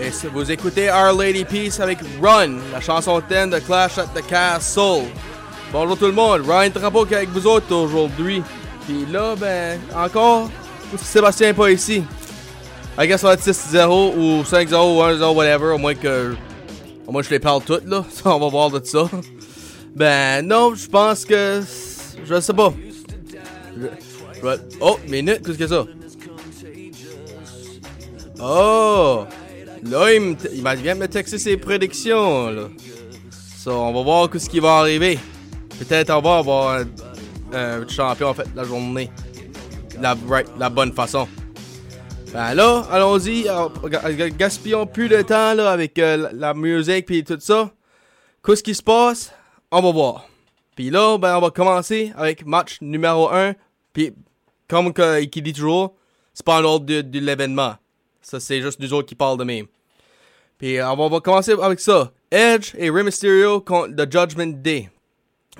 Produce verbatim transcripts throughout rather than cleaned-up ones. Et si vous écoutez Our Lady Peace avec Run, la chanson thème de Clash at the Castle. Bonjour tout le monde, Ryan Trampo qui est avec vous autres aujourd'hui. Puis là, ben, encore, Sébastien n'est pas ici. I guess ça va être six zéro ou cinq zéro ou un zéro, whatever, au moins que au moins je les parle toutes, là. On va voir de tout ça. Ben non, je pense que... je sais pas. Je... oh, minute, qu'est-ce que c'est ça? Oh! Là, il, me t- il vient de me texter ses prédictions, là. So, on va voir ce qui va arriver. Peut-être on va avoir un, un champion, en fait, la journée. La, right, la bonne façon. Ben là, allons-y. Alors, gaspillons plus de temps, là, avec euh, la, la musique puis tout ça. Qu'est-ce qui se passe? On va voir. Puis là, ben, on va commencer avec match numéro un. Puis, comme il dit toujours, c'est pas un ordre de, de l'événement. Ça, c'est juste nous autres qui parlent de même. Puis, on va, on va commencer avec ça. Edge et Rey Mysterio contre The Judgment Day.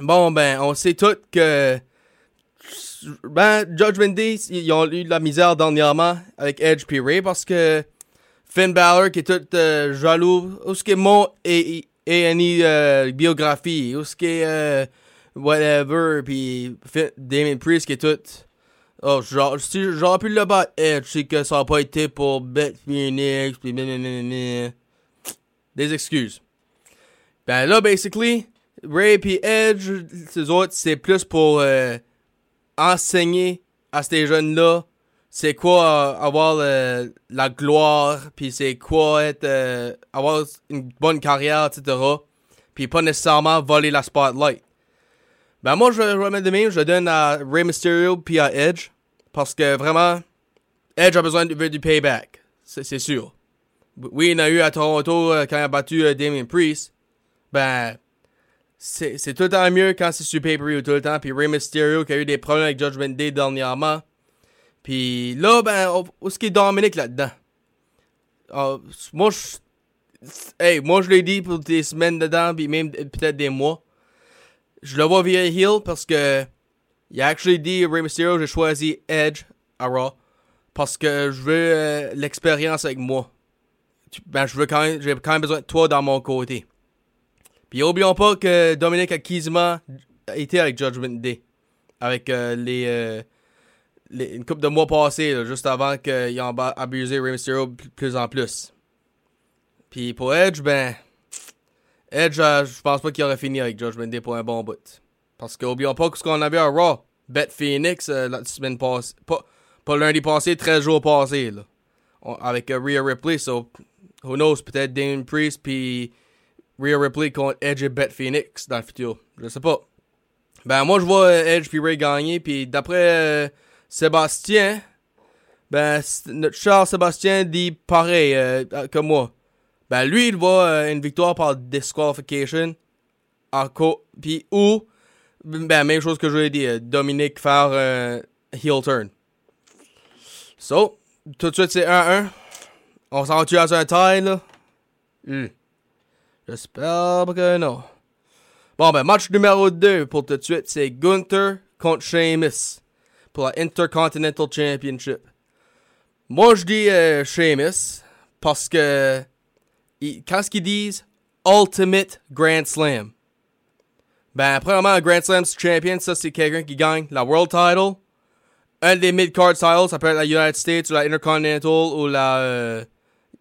Bon, ben, on sait tous que... ben, Judgment Day, ils ont eu de la misère dernièrement avec Edge puis Rey parce que Finn Balor, qui est tout euh, jaloux, où ce qui est mon et, et une euh, biographie, où ce qui est euh, whatever, puis Damien Priest, qui est tout... oh, genre, si j'aurais pu le battre, Edge, c'est que ça n'a pas été pour Beth Phoenix, pis blablabla. Des excuses. Ben là, basically, Rey pis Edge, ces autres, c'est plus pour euh, enseigner à ces jeunes-là c'est quoi euh, avoir euh, la gloire, pis c'est quoi être, euh, avoir une bonne carrière, et cetera. Pis pas nécessairement voler la spotlight. Ben moi, je vais remettre de même, je donne à Rey Mysterio pis à Edge. Parce que vraiment, Edge a besoin de, du payback, c'est, c'est sûr. Oui, il y en a eu à Toronto euh, quand il a battu euh, Damien Priest. Ben, c'est, c'est tout le temps mieux quand c'est sur pay-per-view tout le temps. Puis Rey Mysterio qui a eu des problèmes avec Judgment Day dernièrement. Puis là, ben, où, où est-ce qu'il y a Dominik là-dedans? Alors, moi, je, hey, moi, je l'ai dit pour des semaines dedans, puis même peut-être des mois. Je le vois via heel parce que... il a actually dit Rey Mysterio, j'ai choisi Edge à Raw parce que je veux euh, l'expérience avec moi. Ben, je veux quand même, j'ai quand même besoin de toi dans mon côté. Puis oublions pas que Dominik Akizima était avec Judgment Day, avec euh, les, euh, les une couple de mois passés, là, juste avant qu'ils ont abusé Rey Mysterio de plus en plus. Puis pour Edge, ben Edge, euh, je pense pas qu'il aurait fini avec Judgment Day pour un bon bout. Parce qu'oublions pas ce qu'on avait à Raw. Beth Phoenix, euh, la semaine passée. Pas, pas lundi passé, treize jours passés, là. On, avec euh, Rhea Ripley, so... who knows, peut-être Damien Priest, puis Rhea Ripley contre Edge et Beth Phoenix dans le futur. Je sais pas. Ben, moi, je vois euh, Edge puis Rey gagner, puis d'après euh, Sébastien, ben, notre cher Sébastien dit pareil, euh, comme moi. Ben, lui, il voit euh, une victoire par disqualification, en co- puis ou... ben, même chose que je l'ai dit, Dominik faire euh, heel turn. So, tout de suite c'est un un. On s'en tue à un tie, là. Mm. J'espère que non. Bon, ben, match numéro deux pour tout de suite, c'est Gunther contre Sheamus pour la Intercontinental Championship. Moi, je dis euh, Sheamus parce que il, quand ce qu'ils disent Ultimate Grand Slam. Ben, premièrement, Grand Slam Champion, ça, c'est quelqu'un qui gagne la World Title. Un des mid-card titles, ça peut être la United States, ou la Intercontinental, ou la euh,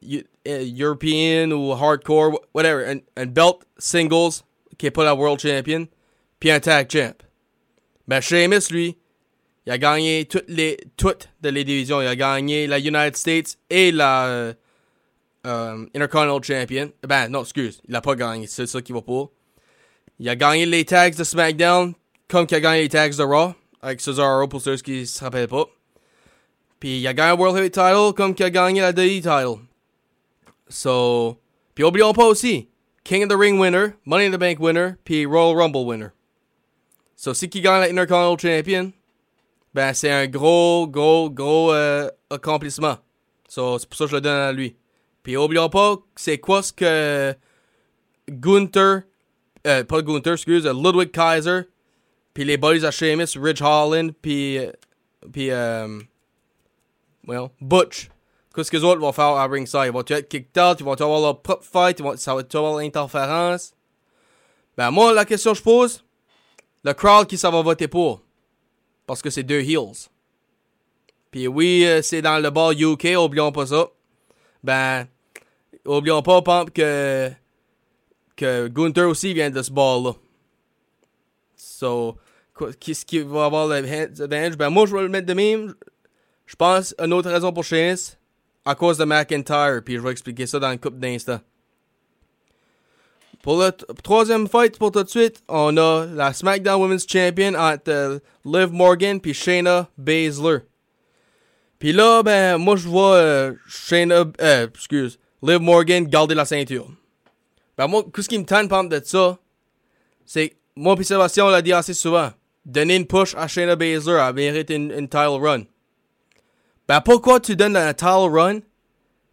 U- European, ou Hardcore, whatever. Un, un belt singles, qui est pas la World Champion, puis un tag champ. Ben, Sheamus, lui, il a gagné toutes les toutes de les divisions. Il a gagné la United States et la euh, euh, Intercontinental Champion. Ben, non, excuse, il a pas gagné, c'est ça qui va pour. Il a gagné les tags de SmackDown comme qu'il a gagné les tags de Raw avec Cesaro pour ceux qui se rappellent pas. Puis il a gagné le World Heavyweight Title comme qu'il a gagné la Daily Title. So, puis oublions pas aussi King of the Ring winner, Money in the Bank winner, puis Royal Rumble winner. So si qui gagne la Intercontinental Champion, ben c'est un gros gros gros euh, accomplissement. So c'est pour ça que je le donne à lui. Puis oublions pas c'est quoi ce que Gunther Euh, pas Gunther, excuse, Ludwig Kaiser Puis les boys à Sheamus, Ridge Holland, puis... Puis... Euh, well, Butch. Qu'est-ce que les autres vont faire à ringside? Ils vont-tu être kicked out? Ils vont-tu avoir leur propre fight? Ils vont, ça va-tu avoir l'interférence? Ben moi, la question que je pose, le crowd qui ça va voter pour? Parce que c'est deux heels. Puis oui, c'est dans le bord U K, oublions pas ça. Ben, oublions pas, Pomp, que... que Gunther aussi vient de ce bord-là. So, qu'est-ce qui va avoir l'advantage? Ben moi, je vais le mettre de même. Je pense une autre raison pour Sheamus, à cause de McIntyre, puis je vais expliquer ça dans une couple d'instants. Pour la t- troisième fight, pour tout de suite, on a la SmackDown Women's Champion entre euh, Liv Morgan puis Shayna Baszler. Puis là, ben, moi je vois euh, Shayna, euh, excuse, Liv Morgan garder la ceinture. Ben moi, ce qui me tente par de ça, c'est, moi puis Sébastien, on l'a dit assez souvent, donner une push à Shayna Baszler, elle mérite une, une title run. Ben pourquoi tu donnes un title run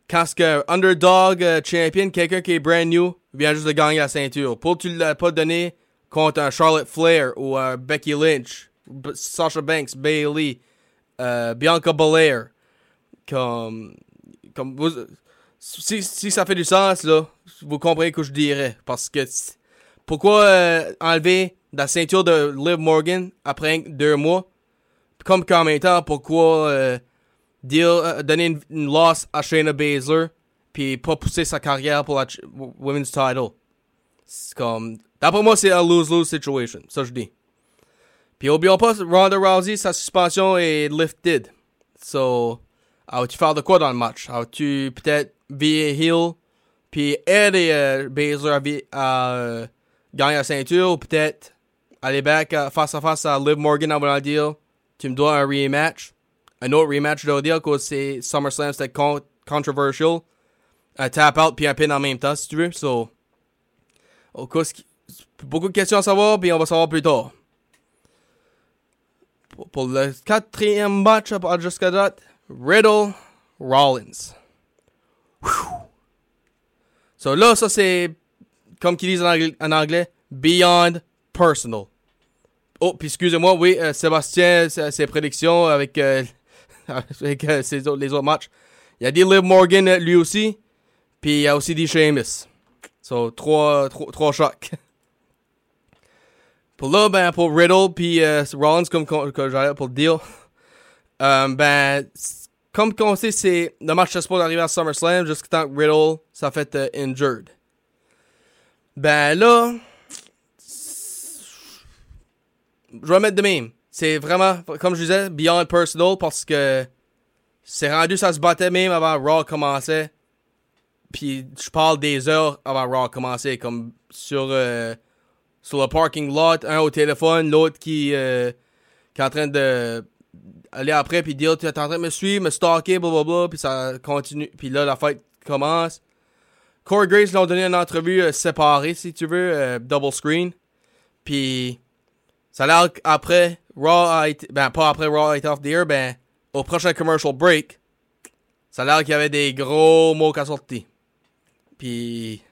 quand ce que underdog euh, champion, quelqu'un qui est brand new, vient juste de gagner la ceinture? Pourquoi tu l'as pas donné contre un Charlotte Flair ou un Becky Lynch, B- Sasha Banks, Bayley, euh, Bianca Belair? Comme, comme vous, si, si ça fait du sens là, vous comprenez ce que je dirais. Parce que pourquoi euh, enlever la ceinture de Liv Morgan après deux mois? Comme qu'en même temps, pourquoi euh, Deal, euh, donner une, une loss à Shayna Baszler, puis pas pousser sa carrière pour la ch- Women's Title? C'est comme... D'après moi, c'est un lose-lose situation. Ça, je dis. Puis, oublions pas, Ronda Rousey, sa suspension est lifted. So, as-tu faire de quoi dans le match? As-tu peut-être virer heel, puis aider euh, Baszler à euh, gagner la ceinture, ou peut-être aller back à, face à face à Liv Morgan en voulant dire, tu me dois un rematch? Un autre rematch, je dois dire, cause c'est SummerSlam, c'était con- controversial. Un tap-out puis un pin en même temps, si tu veux. So, au cas, beaucoup de questions à savoir, puis on va savoir plus tard. Pour, pour le quatrième match jusqu'à date, Riddle, Rollins. Whew. So là, ça c'est, comme qu'ils disent en anglais, en anglais beyond personal. Oh, puis excusez-moi, oui, euh, Sébastien, ses, ses prédictions avec... Euh, avec euh, ses autres, les autres matchs. Il a dit Liv Morgan lui aussi. Puis il a aussi dit Sheamus. So, trois, trois, trois chocs. Pour là, ben, pour Riddle, puis euh, Rollins, comme que j'allais pour le deal. Euh, ben, comme qu'on sait, c'est le match de sport arrivé à SummerSlam jusqu'à temps que Riddle s'est fait euh, injured. Ben là, je vais mettre de même. C'est vraiment, comme je disais, beyond personal parce que c'est rendu, ça se battait même avant Raw commençait. Puis je parle des heures avant Raw commençait, comme sur euh, sur le parking lot, un au téléphone, l'autre qui, euh, qui est en train de aller après puis dire tu es en train de me suivre, me stalker, blablabla, puis ça continue. Puis là la fête commence. Corey Graves l'ont donné une entrevue euh, séparée si tu veux, euh, double screen. Puis ça a l'air qu'après Raw a été... Ben, pas après Raw a été off the air, ben, au prochain commercial break, ça a l'air qu'il y avait des gros mots qui sont sortis. Puis...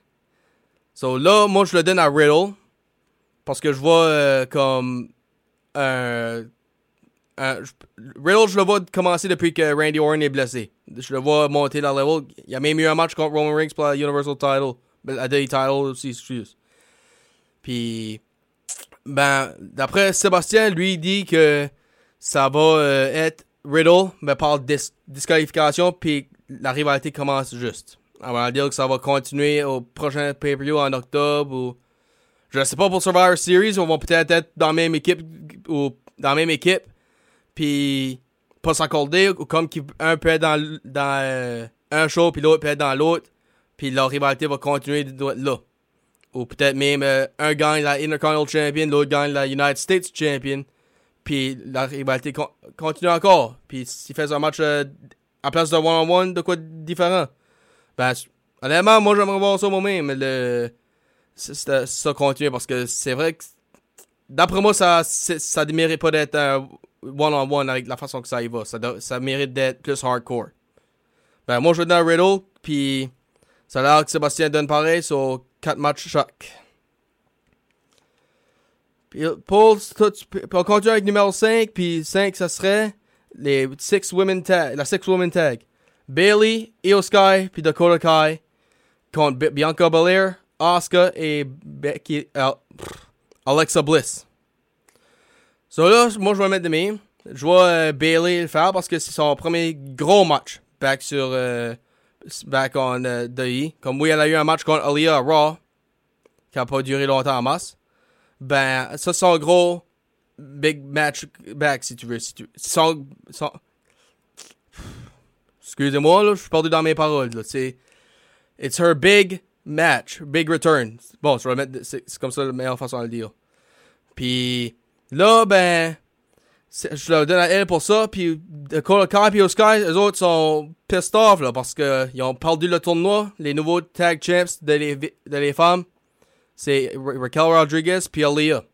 So, là, moi, je le donne à Riddle. Parce que je vois euh, comme... Euh, euh, Riddle, je le vois commencer depuis que Randy Orton est blessé. Je le vois monter dans le level. Il y a même eu un match contre Roman Reigns pour la Universal Title. La Daily Title aussi, excuse. Puis... Ben, d'après Sébastien, lui, il dit que ça va euh, être Riddle, mais par dis- disqualification, puis la rivalité commence juste. On va dire que ça va continuer au prochain pay-per-view en octobre, ou... Je sais pas, pour Survivor Series, on va peut-être être dans la même équipe, ou dans la même équipe, puis pas s'accorder, ou comme qu'un peut être dans, dans euh, un show, puis l'autre peut être dans l'autre, puis leur rivalité va continuer d'être là. Ou peut-être même euh, un gagne la Intercontinental Champion, l'autre gagne la United States Champion. Puis la rivalité con- continue encore. Puis s'il fait un match euh, à place de one-on-one, de quoi différent? Ben, honnêtement, moi j'aimerais voir ça moi-même. Le... C'est, c'est, ça continue parce que c'est vrai que... D'après moi, ça ça ne mérite pas d'être un one-on-one avec la façon que ça y va. Ça, ça mérite d'être plus hardcore. Ben, moi je vais dans Riddle, puis ça a l'air que Sébastien donne pareil, sur quatre matchs chaque. Paul, on continue avec numéro cinq, puis cinq, ça serait les six women tag, la six women tag. Bayley, Io Sky, puis Dakota Kai contre B- Bianca Belair, Asuka et Becky, euh, Alexa Bliss. So là, moi je vais mettre de même. Je vois euh, Bayley le faire parce que c'est son premier gros match back sur euh, back on euh, W W E. Comme oui, elle a eu un match contre Aliyah à Raw qui n'a pas duré longtemps en masse. Ben, ça c'est son gros big match back si tu veux. Si tu... Son, son... Excusez-moi, là, je suis perdu dans mes paroles. Là. C'est... It's her big match, big return. Bon, je vais mettre... c'est, c'est comme ça la meilleure façon de le dire. Puis là, ben, je leur donne à elle pour ça. Puis Dakota Kai et Oscar, eux autres sont pissed off là, parce qu'ils ont perdu le tournoi. Les nouveaux tag champs de les, de les femmes. C'est Raquel Rodriguez puis Aliyah.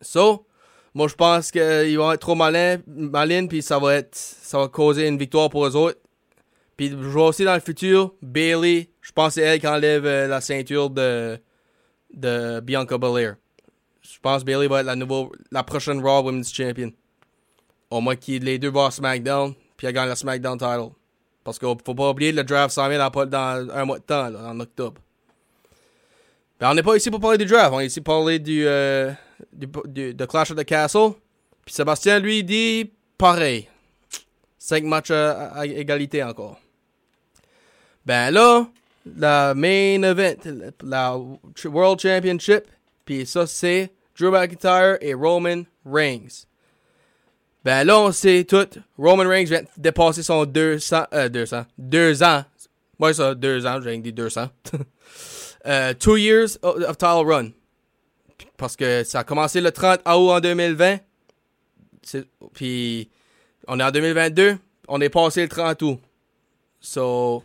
So, moi je pense qu'ils vont être trop malins, malins puis ça va être, ça va causer une victoire pour eux autres. Puis je vois aussi dans le futur, Bayley, je pense que c'est elle qui enlève la ceinture de, de Bianca Belair. Je pense que Bayley va être la, nouveau, la prochaine Raw Women's Champion. Au moins qu'ils les deux vont à SmackDown puis elle gagne la SmackDown title. Parce qu'il ne faut pas oublier le draft s'en vient dans un mois de temps, là, en octobre. Ben, on n'est pas ici pour parler du draft, on est ici pour parler du, euh, du, du de Clash at the Castle. Puis Sébastien, lui, dit pareil. Cinq matchs à, à égalité encore. Ben là, la main event, la World Championship. Puis ça, c'est Drew McIntyre et Roman Reigns. Ben là, on sait tout. Roman Reigns vient de dépasser son deux cents... Euh, deux cents. Deux ans. Ouais, ça, deux ans, j'ai dit deux cents. Uh, two years of title run. Parce que ça a commencé le trente août en deux mille vingt. C'est, puis on est en deux mille vingt-deux. On est passé le trente août. So,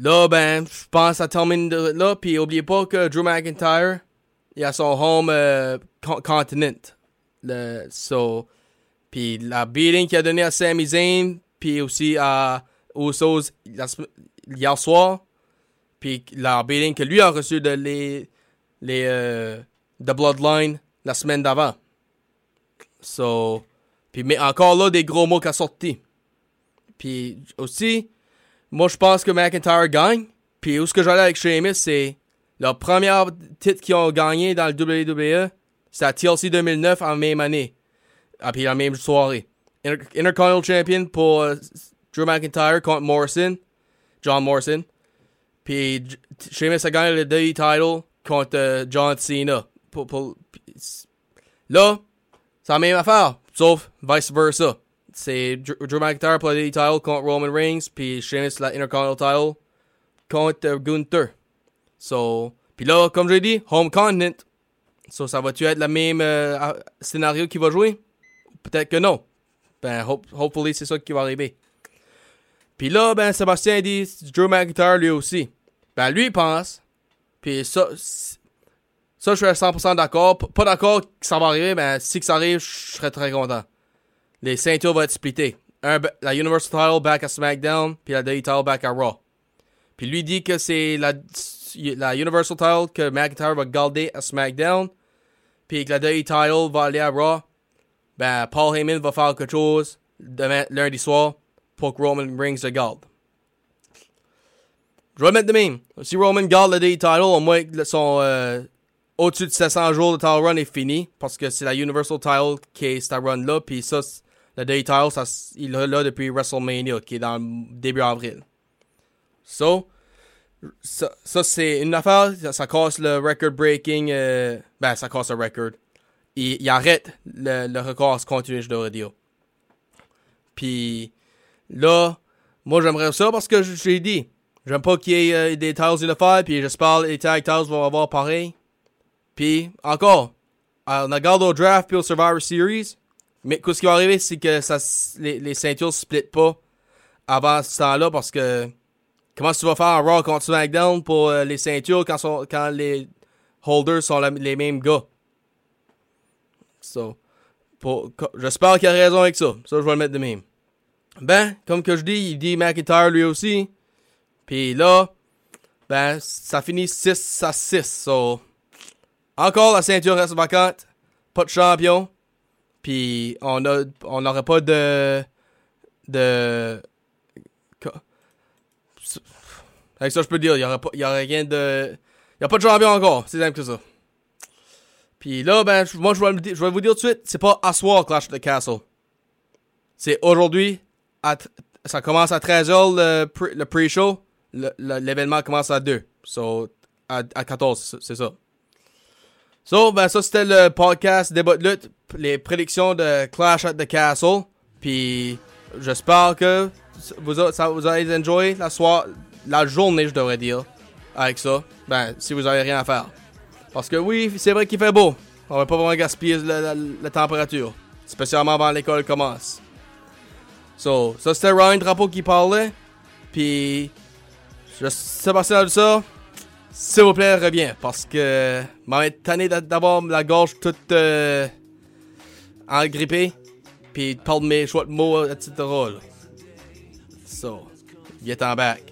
là, ben, je pense que ça termine de, là. Puis n'oubliez pas que Drew McIntyre, il a son home euh, continent. Le, so, puis la beating qu'il a donné à Sami Zayn, puis aussi à Usos hier soir. Puis la beating que lui a reçu de les, les euh, de Bloodline la semaine d'avant. So, puis mais encore là, des gros mots qui a sorti. Puis aussi, moi je pense que McIntyre gagne. Puis où ce que j'allais avec Sheamus, c'est leur premier titre qu'ils ont gagné dans le W W E. C'est à T L C deux mille neuf en même année. Ah, puis la même soirée. Inter- Intercontinental Champion pour euh, Drew McIntyre contre Morrison. John Morrison. Puis Sheamus a gagné le Daily Title contre euh, John Cena. Pour, pour, pis, là, c'est la même affaire, sauf vice versa. C'est Drew McIntyre pour le Daily Title contre Roman Reigns, puis Sheamus la Intercontinental Title contre euh, Gunther. So, puis là, comme j'ai dit, home continent. So, ça va-tu être le même euh, scénario qu'il va jouer? Peut-être que non. Ben, hope, hopefully, c'est ça qui va arriver. Puis là, ben, Sébastien dit Drew McIntyre lui aussi. Ben, lui, il pense. Puis ça, ça, je suis à cent pour cent d'accord. P- pas d'accord que ça va arriver, mais si que ça arrive, je serais très content. Les ceintures vont être splittées. Un, la Universal Title back à SmackDown, puis la D I Title back à Raw. Puis lui dit que c'est la, la Universal Title que McIntyre va garder à SmackDown, puis que la D I Title va aller à Raw. Ben, Paul Heyman va faire quelque chose demain, lundi soir. Pour que Roman Reigns le garde. Je vais le mettre de même. Si Roman garde le Daily Title, au moins son euh, au-dessus de sept cents jours de title run est fini. Parce que c'est la Universal Title qui est cette run-là. Puis ça, le Daily Title, ça, il l'a là depuis WrestleMania, qui est dans le début avril. So, ça, ça c'est une affaire. Ça, ça casse le record-breaking. Euh, ben, ça casse le record. Il, il arrête le, le record, se continue, je devrais dire. Puis... Là, moi j'aimerais ça parce que je, je l'ai dit. J'aime pas qu'il y ait euh, des tiles unified, puis j'espère que les tag tiles vont avoir pareil. Puis encore, on regarde au draft puis au Survivor Series, mais ce qui va arriver c'est que ça, les, les ceintures ne splittent pas avant ce temps-là parce que comment tu vas faire un Raw contre SmackDown pour euh, les ceintures quand, sont, quand les holders sont la, les mêmes gars. So, pour, j'espère qu'il a raison avec ça. Ça je vais le mettre de même. Ben, comme que je dis, il dit McIntyre lui aussi. Puis là, ben, ça finit six à six. So, encore la ceinture reste vacante. pas de champion, puis on a on n'aurait pas de de avec ça je peux dire il y aurait pas il y aurait rien de il y a pas de champion encore, c'est simple que ça. Puis là ben moi je vais je vais vous dire tout de suite, c'est pas à soir Clash at the Castle. C'est aujourd'hui à t- ça commence à treize heures le, pre- le pre-show, le, le, l'événement commence à deux. So à, à quatorze, c'est ça. So, ben ça c'était le podcast Débat de lutte, les prédictions de Clash at the Castle. Puis j'espère que vous a, ça vous avez enjoyé la soirée, la journée je devrais dire, avec ça. Ben si vous avez rien à faire. Parce que oui, c'est vrai qu'il fait beau. On va pas vraiment gaspiller la, la, la température. Spécialement avant l'école commence. So, ça c'était Ryan Trampo qui parlait. Puis Sébastien a dit ça. S'il vous plaît, reviens, parce que m'a tanné d'avoir la gorge toute euh, engrippée, puis de perdre mes choix de mots, et cetera. Là. So, get en back.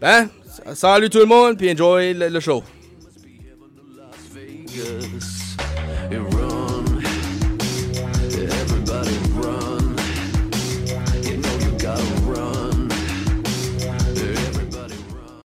Ben, salut tout le monde, puis enjoy le, le show.